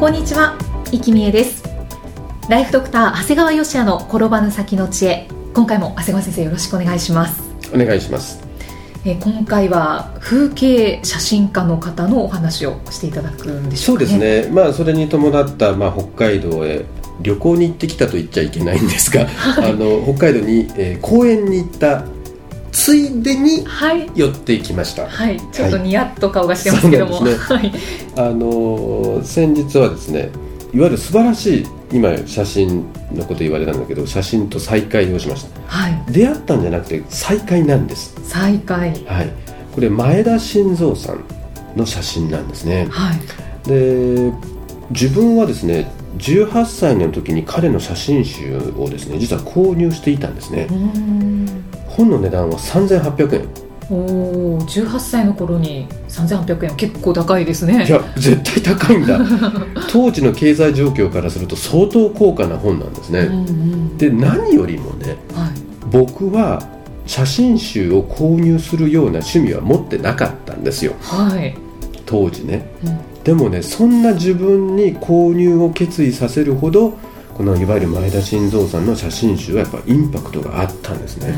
こんにちは、生きみえです。ライフドクター長谷川芳也の転ばぬ先の知恵。今回も長谷川先生、よろしくお願いします。お願いします。今回は風景写真家の方のお話をしていただくんでしょうかね。そうですね、それに伴った、北海道へ旅行に行ってきたと言っちゃいけないんですが、北海道に、公園に行ったついでに寄っていきました、ちょっとニヤッと顔がしてますけども、先日はですね、いわゆる素晴らしい、今写真のこと言われたんだけど、写真と再会をしました、出会ったんじゃなくて再会なんです。再会、これ前田真三さんの写真なんですね、で自分はですね、18歳の時に彼の写真集をですね、実は購入していたんですね。本の値段は3,800円。おー、18歳の頃に3,800円、結構高いですね。いや、絶対高いんだ当時の経済状況からすると相当高価な本なんですね、で何よりもね、僕は写真集を購入するような趣味は持ってなかったんですよ、当時ね、でもね、そんな自分に購入を決意させるほど、このいわゆる前田真三さんの写真集はやっぱインパクトがあったんですね。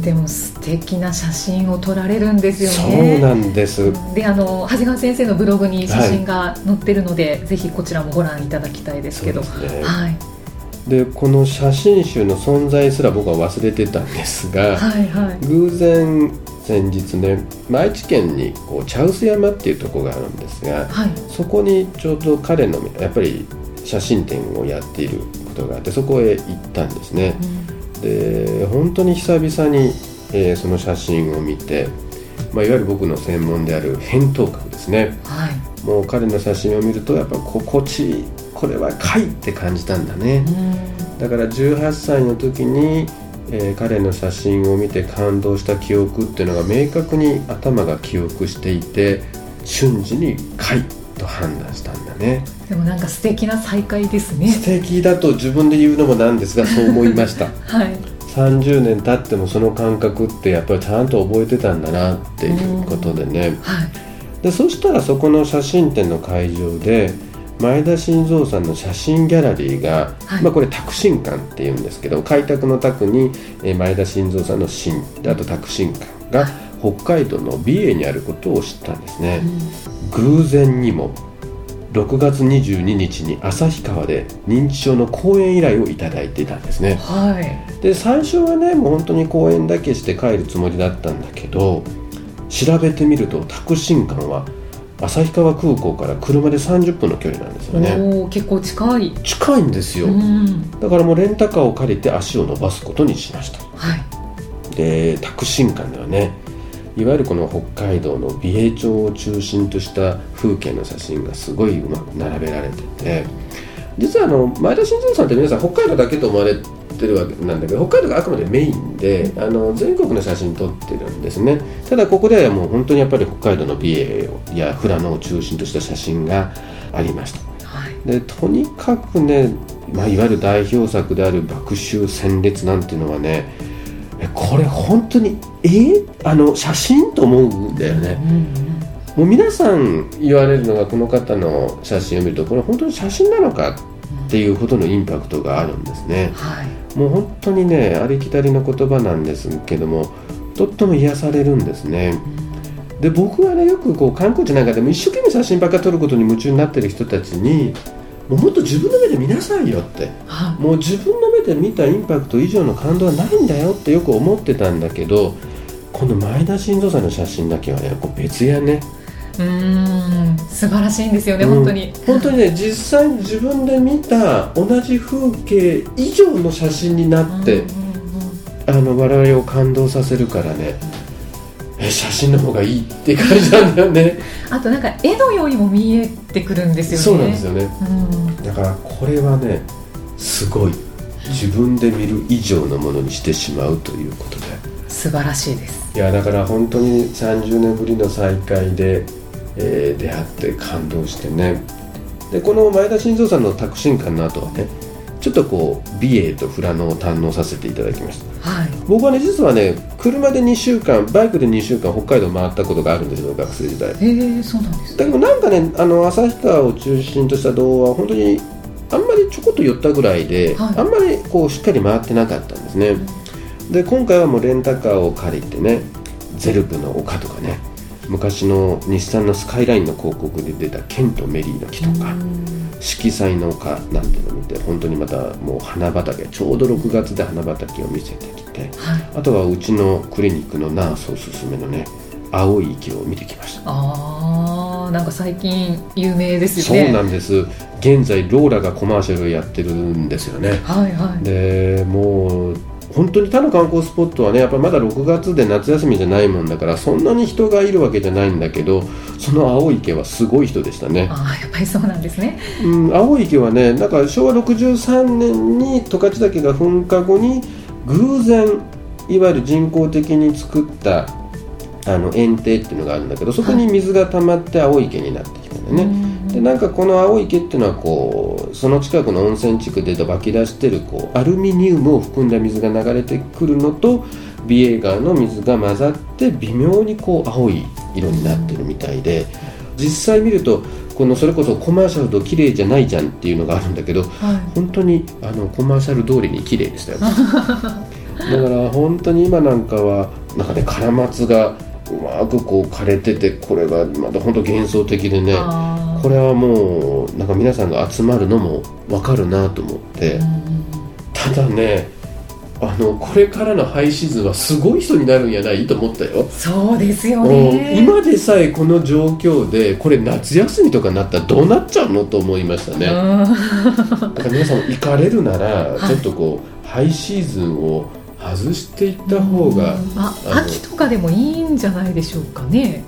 でも素敵な写真を撮られるんですよね。そうなんです。で、長谷川先生のブログに写真が載ってるので、ぜひこちらもご覧いただきたいですけど。そうですね、でこの写真集の存在すら僕は忘れてたんですが、偶然先日ね、愛知県にこう茶臼山っていうところがあるんですが、そこにちょうど彼のやっぱり写真展をやっていることがあって、そこへ行ったんですね、で本当に久々に、その写真を見て、いわゆる僕の専門である扁桃核ですね、もう彼の写真を見るとやっぱ心地いい、これは快って感じたんだね、だから18歳の時に、彼の写真を見て感動した記憶っていうのが明確に頭が記憶していて、瞬時に快と判断したんだね。でもなんか素敵な再会ですね。素敵だと自分で言うのもなんですが、そう思いました、30年経ってもその感覚ってやっぱりちゃんと覚えてたんだなっていうことでね、でそしたらそこの写真展の会場で前田真三さんの写真ギャラリーが、これ拓真館っていうんですけど、開拓の拓に前田真三さんの真、あと拓真館が北海道の美瑛にあることを知ったんですね、偶然にも6月22日に旭川で認知症の講演依頼をいただいていたんですね、で最初はね、もう本当に講演だけして帰るつもりだったんだけど、調べてみると拓真館は旭川空港から車で30分の距離なんですよね。おー、結構近いんですよ、だからもうレンタカーを借りて足を伸ばすことにしました、で拓真館ではね、いわゆるこの北海道の美瑛町を中心とした風景の写真がすごいうまく並べられてて、実は前田真三さんって皆さん北海道だけと思われてるわけなんだけど、北海道があくまでメインで、全国の写真撮ってるんですね。ただここではもう本当にやっぱり北海道の美瑛や富良野を中心とした写真がありました、でとにかくね、いわゆる代表作である麦秋鮮烈なんていうのはね、これ本当に写真と思うんだよね、もう皆さん言われるのが、この方の写真を見るとこれ本当に写真なのかっていうほどのインパクトがあるんですね、もう本当にね、ありきたりの言葉なんですけども、とっても癒されるんですね、で僕はね、よくこう観光地なんかでも一生懸命写真ばっかり撮ることに夢中になってる人たちに、もっと自分の目で見なさいよって、もう自分の目で見たインパクト以上の感動はないんだよってよく思ってたんだけど、この前田真三さんの写真だけはね、こう別やね、素晴らしいんですよね、本当に本当にね、実際に自分で見た同じ風景以上の写真になって、我々を感動させるからね、写真の方がいいって感じなんだよねあとなんか絵のようにも見えてくるんですよね。そうなんですよね、うん、だからこれはねすごい自分で見る以上のものにしてしまうということで素晴らしいです。いやだから本当に30年ぶりの再会で、出会って感動してね。でこの前田真三さんの拓真館の後はねちょっとこう美瑛と富良野を堪能させていただきました、はい、僕はね実はね車で2週間バイクで2週間北海道回ったことがあるんですよ学生時代。そうなんです、ね、だけどなんかね旭川を中心とした道は本当にあんまりちょこっと寄ったぐらいで、はい、あんまりこうしっかり回ってなかったんですね、はい、で今回はもうレンタカーを借りてねゼルブの丘とかね昔の日産のスカイラインの広告で出たケント・メリーの木とか色彩の丘なんていうのを見て本当にまたもう花畑ちょうど6月で花畑を見せてきて、はい、あとはうちのクリニックのナースおすすめのね青い池を見てきました。あなんか最近有名ですよね。そうなんです。現在ローラがコマーシャルやってるんですよね、はいはい、でもう本当に他の観光スポットはねやっぱりまだ6月で夏休みじゃないもんだからそんなに人がいるわけじゃないんだけどその青池はすごい人でしたね。あやっぱりそうなんですね、うん、青池はねなんか昭和63年に十勝岳が噴火後に偶然いわゆる人工的に作った堰堤っていうのがあるんだけどそこに水が溜まって青池になってきたんだよね、はいでなんかこの青池っていうのはこうその近くの温泉地区で湧き出してるこうアルミニウムを含んだ水が流れてくるのと美瑛川の水が混ざって微妙にこう青い色になってるみたいで実際見るとこのそれこそコマーシャルと綺麗じゃないじゃんっていうのがあるんだけど、はい、本当にコマーシャル通りに綺麗でしたよだから本当に今なんかはなんかねカラマツがうまくこう枯れててこれがまた本当幻想的でねこれはもうなんか皆さんが集まるのも分かるなと思って、うん、ただねこれからのハイシーズンはすごい人になるんやないと思ったよ。そうですよね。今でさえこの状況でこれ夏休みとかになったらどうなっちゃうのと思いましたねだから皆さん行かれるならちょっとこう、はい、ハイシーズンを外していった方が、うん、秋とかでもいいんじゃないでしょうかね。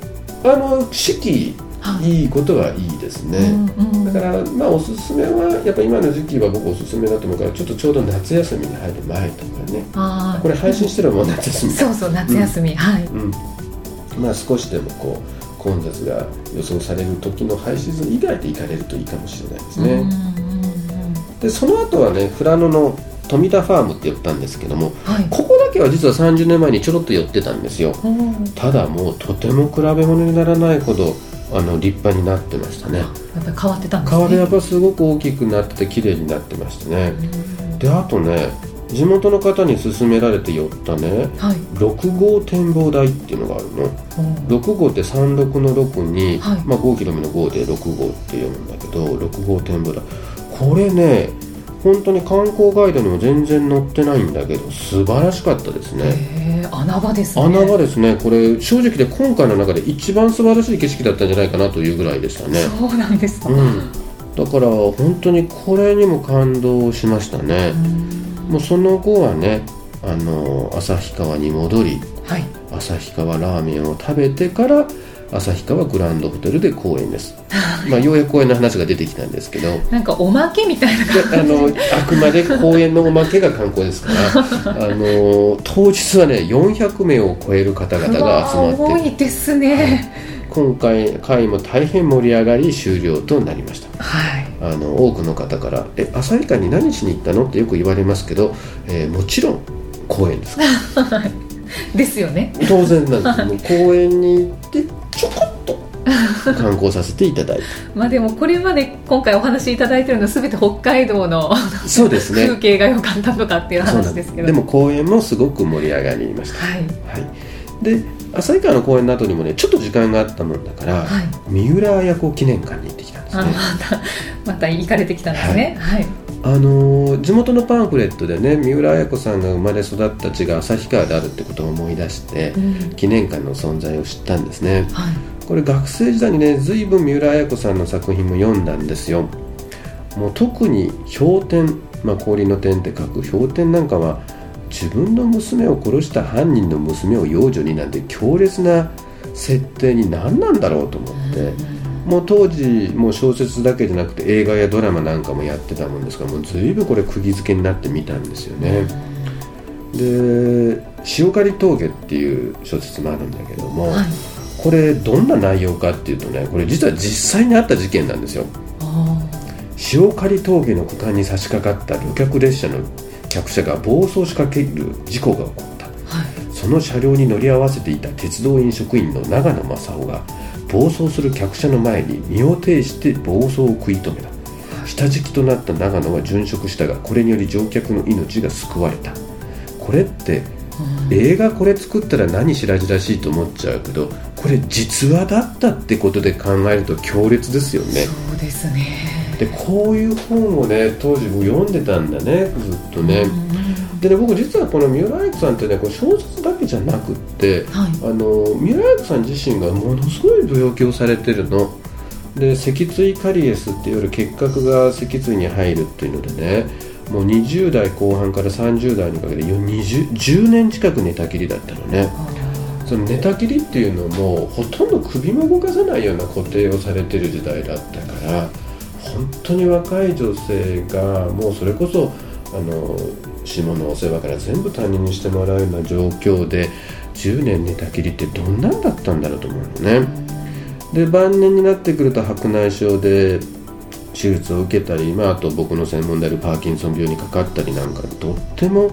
四季いいことはいいですね、うんうん、だからまあおすすめはやっぱ今の時期は僕おすすめだと思うからちょっとちょうど夏休みに入る前とかねあこれ配信してるのも夏休みそうそう夏休み、うん、はい、うん、まあ少しでもこう混雑が予想される時のハイシーズン以外で行かれるといいかもしれないですね、うんうんうん、でその後はね富良野の富田ファームって寄ったんですけども、はい、ここだけは実は30年前にちょろっと寄ってたんですよ、うん、ただもうとても比べ物にならないほど立派になってましたね。やっぱり変わってたんですね。やっぱすごく大きくなってて綺麗になってましたね。であとね地元の方に勧められて寄ったね、はい、6号展望台っていうのがあるの、うん、6号って36の6に、はいまあ、5キロ目の5で6号って読むんだけど6号展望台これね本当に観光ガイドにも全然載ってないんだけど素晴らしかったですね。穴場ですね。穴場ですね。これ正直で今回の中で一番素晴らしい景色だったんじゃないかなというぐらいでしたね。そうなんですか、うん、だから本当にこれにも感動しましたね。もうその後はね旭川に戻り、はい、旭川ラーメンを食べてから旭川グランドホテルで公演ですまあようやく公演の話が出てきたんですけどなんかおまけみたいな感じあくまで公演のおまけが観光ですから当日はね400名を超える方々が集まって多いですね、はい、今回会も大変盛り上がり終了となりました、はい、多くの方から旭川に何しに行ったのってよく言われますけど、もちろん公演ですから、はい、ですよね当然なんですもう公演に行ってちょこっと観光させていただいてまあでもこれまで今回お話しいただいてるのは全て北海道のそうです、ね、風景が良かったとかっていう話ですけど でも公演もすごく盛り上がりました、はいはい、で旭川の公演の後にもねちょっと時間があったもんだから、はい、三浦綾子記念館に行ってきたんですね。また行かれてきたんですね、はいはい地元のパンフレットでね三浦綾子さんが生まれ育った地が旭川であるってことを思い出して、うん、記念館の存在を知ったんですね、はい、これ学生時代にね随分三浦綾子さんの作品も読んだんですよ。もう特に氷点、まあ、氷の点って書く氷点なんかは自分の娘を殺した犯人の娘を養女になんて強烈な設定に何なんだろうと思って、もう当時もう小説だけじゃなくて映画やドラマなんかもやってたもんですから、もう随分これ釘付けになって見たんですよね。で、塩刈峠っていう小説もあるんだけども、はい、これどんな内容かっていうとね、これ実は実際にあった事件なんですよ。塩刈峠の区間に差し掛かった旅客列車の客車が暴走しかける事故が起こった、はい、その車両に乗り合わせていた鉄道員職員の長野正夫が暴走する客車の前に身を挺して暴走を食い止めた。下敷きとなった長野は殉職したが、これにより乗客の命が救われた。これって映画これ作ったら何白々しいと思っちゃうけど、これ実話だったってことで考えると強烈ですよね。そうですね。でこういう本をね当時僕読んでたんだね、ずっとね。でね、僕実はこの三浦綾子さんってね、これ小説だけじゃなくって、はい、三浦綾子さん自身がものすごい病気をされてるので、脊椎カリエスっていう結核が脊椎に入るっていうのでね、もう20代後半から30代にかけて10年近く寝たきりだったのね。その寝たきりっていうのもほとんど首も動かさないような固定をされてる時代だったから、本当に若い女性がもうそれこそ下のお世話から全部他人にしてもらうような状況で10年寝たきりってどんなんだったんだろうと思うのね。で晩年になってくると白内障で手術を受けたり、あと僕の専門であるパーキンソン病にかかったりなんか、とっても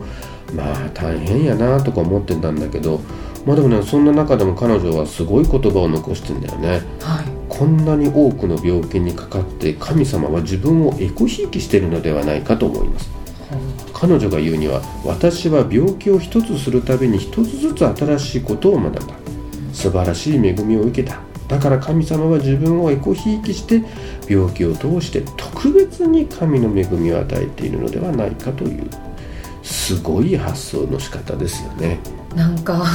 大変やなとか思ってたんだけど、でもね、そんな中でも彼女はすごい言葉を残してんだよね、はい、こんなに多くの病気にかかって神様は自分をエコひいきしているのではないかと思います、はい、彼女が言うには、私は病気を一つするたびに一つずつ新しいことを学んだ、素晴らしい恵みを受けた、だから神様は自分をエコひいきして病気を通して特別に神の恵みを与えているのではないかという、すごい発想の仕方ですよね。なんか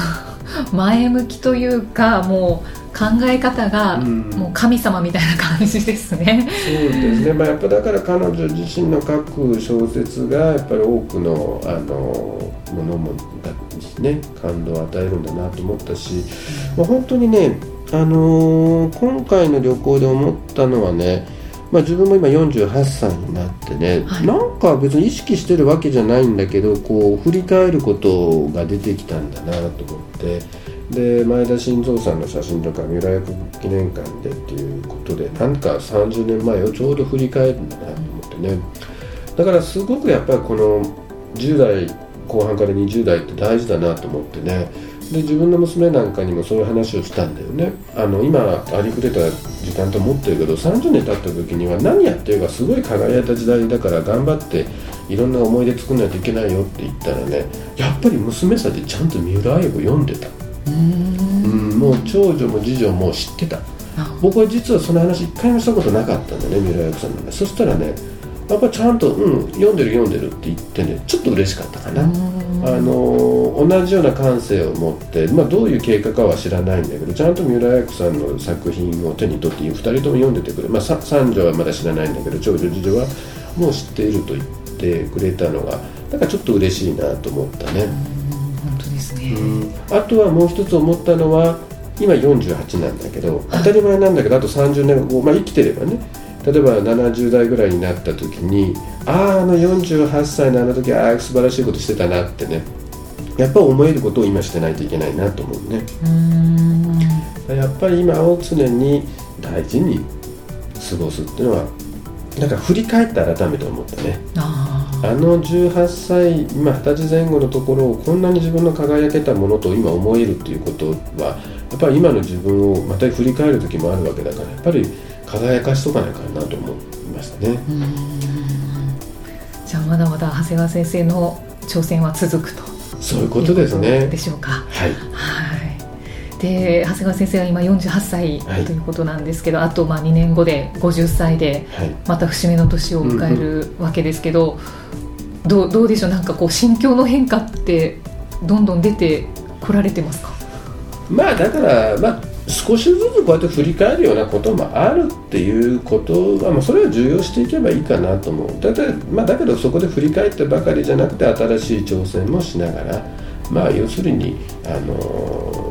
前向きというか、もう考え方がもう神様みたいな感じですね、うん、そうですね、やっぱだから彼女自身の書く小説がやっぱり多くのものもね感動を与えるんだなと思ったし、本当にね今回の旅行で思ったのはね、自分も今48歳になってね、はい、なんか別に意識してるわけじゃないんだけど、こう振り返ることが出てきたんだなと思って、で前田真三さんの写真とか三浦綾子記念館でっていうことで、なんか30年前をちょうど振り返るんだなと思ってね、だからすごくやっぱりこの10代後半から20代って大事だなと思ってね、で自分の娘なんかにもそういう話をしたんだよね。今ありふれた時間と思ってるけど、30年経った時には何やってるかすごい輝いた時代だから頑張っていろんな思い出作んないといけないよって言ったらね、やっぱり娘さんでちゃんと三浦綾子読んでた。もう長女も次女も知ってた。僕は実はその話一回もしたことなかったんだね、三浦綾子さんのね。そしたらね、やっぱちゃんと、読んでるって言ってね、ちょっと嬉しかったかな。同じような感性を持って、どういう経過かは知らないんだけど、ちゃんと三浦綾子さんの作品を手に取って2人とも読んでてくれ、三女はまだ知らないんだけど、長女次女はもう知っていると言ってくれたのがなんかちょっと嬉しいなと思ったね。本当ですね、あとはもう一つ思ったのは、今48なんだけど、当たり前なんだけど、あと30年後、生きてればね、例えば70代ぐらいになった時に、48歳のあの時素晴らしいことしてたなってね、やっぱり思えることを今してないといけないなと思うね。やっぱり今を常に大事に過ごすっていうのは、なんか振り返って改めて思ったね。18歳、今20歳前後のところをこんなに自分の輝けたものと今思えるっていうことは、やっぱり今の自分をまた振り返る時もあるわけだから、やっぱり輝かしとかないかなと思いましたね。じゃあまだまだ長谷川先生の挑戦は続くと、そういうことですね。でしょうか。はい。はい。で長谷川先生は今48歳ということなんですけど、あと2年後で50歳で、また節目の年を迎えるわけですけど、どうでしょう、なんかこう心境の変化ってどんどん出てこられてますか。だから少しずつこうやって振り返るようなこともあるっていうことは、まあ、それは重要していけばいいかなと思う。だけどそこで振り返ってばかりじゃなくて新しい挑戦もしながら、まあ、要するに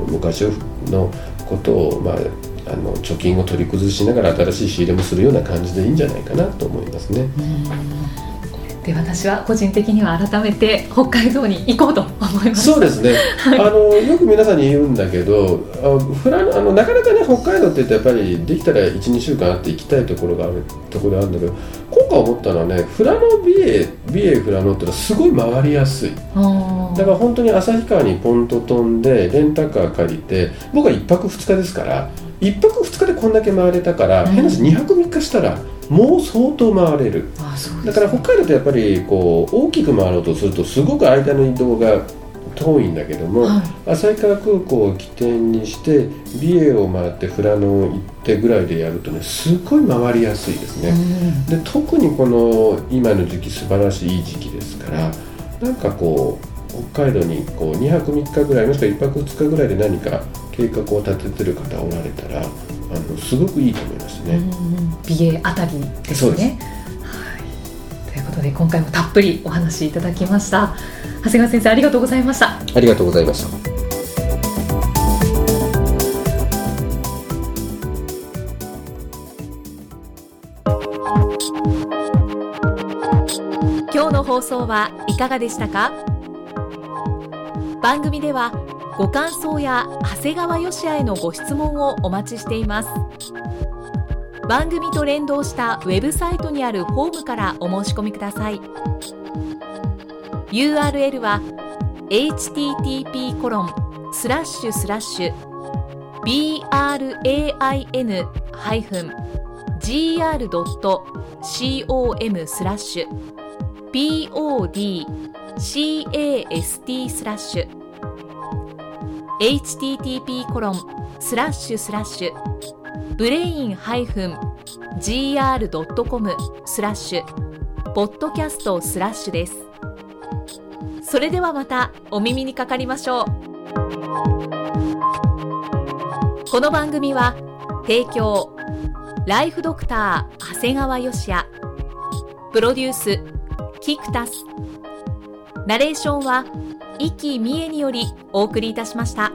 昔のことを、まあ、貯金を取り崩しながら新しい仕入れもするような感じでいいんじゃないかなと思いますね。で、私は個人的には改めて北海道に行こうと思います。そうですね、はい、よく皆さんに言うんだけど、なかなかね、北海道って言ってやっぱりできたら 1,2 週間あって行きたいところがあるんだけど、今回思ったのはね、美瑛富良野ってのはすごい回りやすい。だから本当に旭川にポンと飛んでレンタカー借りて、僕は1泊2日ですから、1泊2日でこんだけ回れたから、変な話2泊3日したらもう相当回れる。ああ、そうですね。だから北海道ってやっぱりこう大きく回ろうとするとすごく間の移動が遠いんだけども、はい、旭川空港を起点にして美瑛を回って富良野を行ってぐらいでやるとね、すごい回りやすいですね。で、特にこの今の時期素晴らしいいい時期ですから、なんかこう北海道にこう2泊3日ぐらい、もしくは1泊2日ぐらいで何か計画を立ててる方おられたら、すごくいいと思いましたね。美瑛あたりですね。はい、ということで今回もたっぷりお話しいただきました。長谷川先生、ありがとうございました。ありがとうございました。今日の放送はいかがでしたか？番組ではご感想や長谷川芳也へのご質問をお待ちしています。番組と連動したウェブサイトにあるホームからお申し込みください。 URL は http://brain-gr.com/podcast/ です。それではまたお耳にかかりましょう。この番組は提供ライフドクター長谷川芳也、プロデュースキクタス、ナレーションは壱岐みえによりお送りいたしました。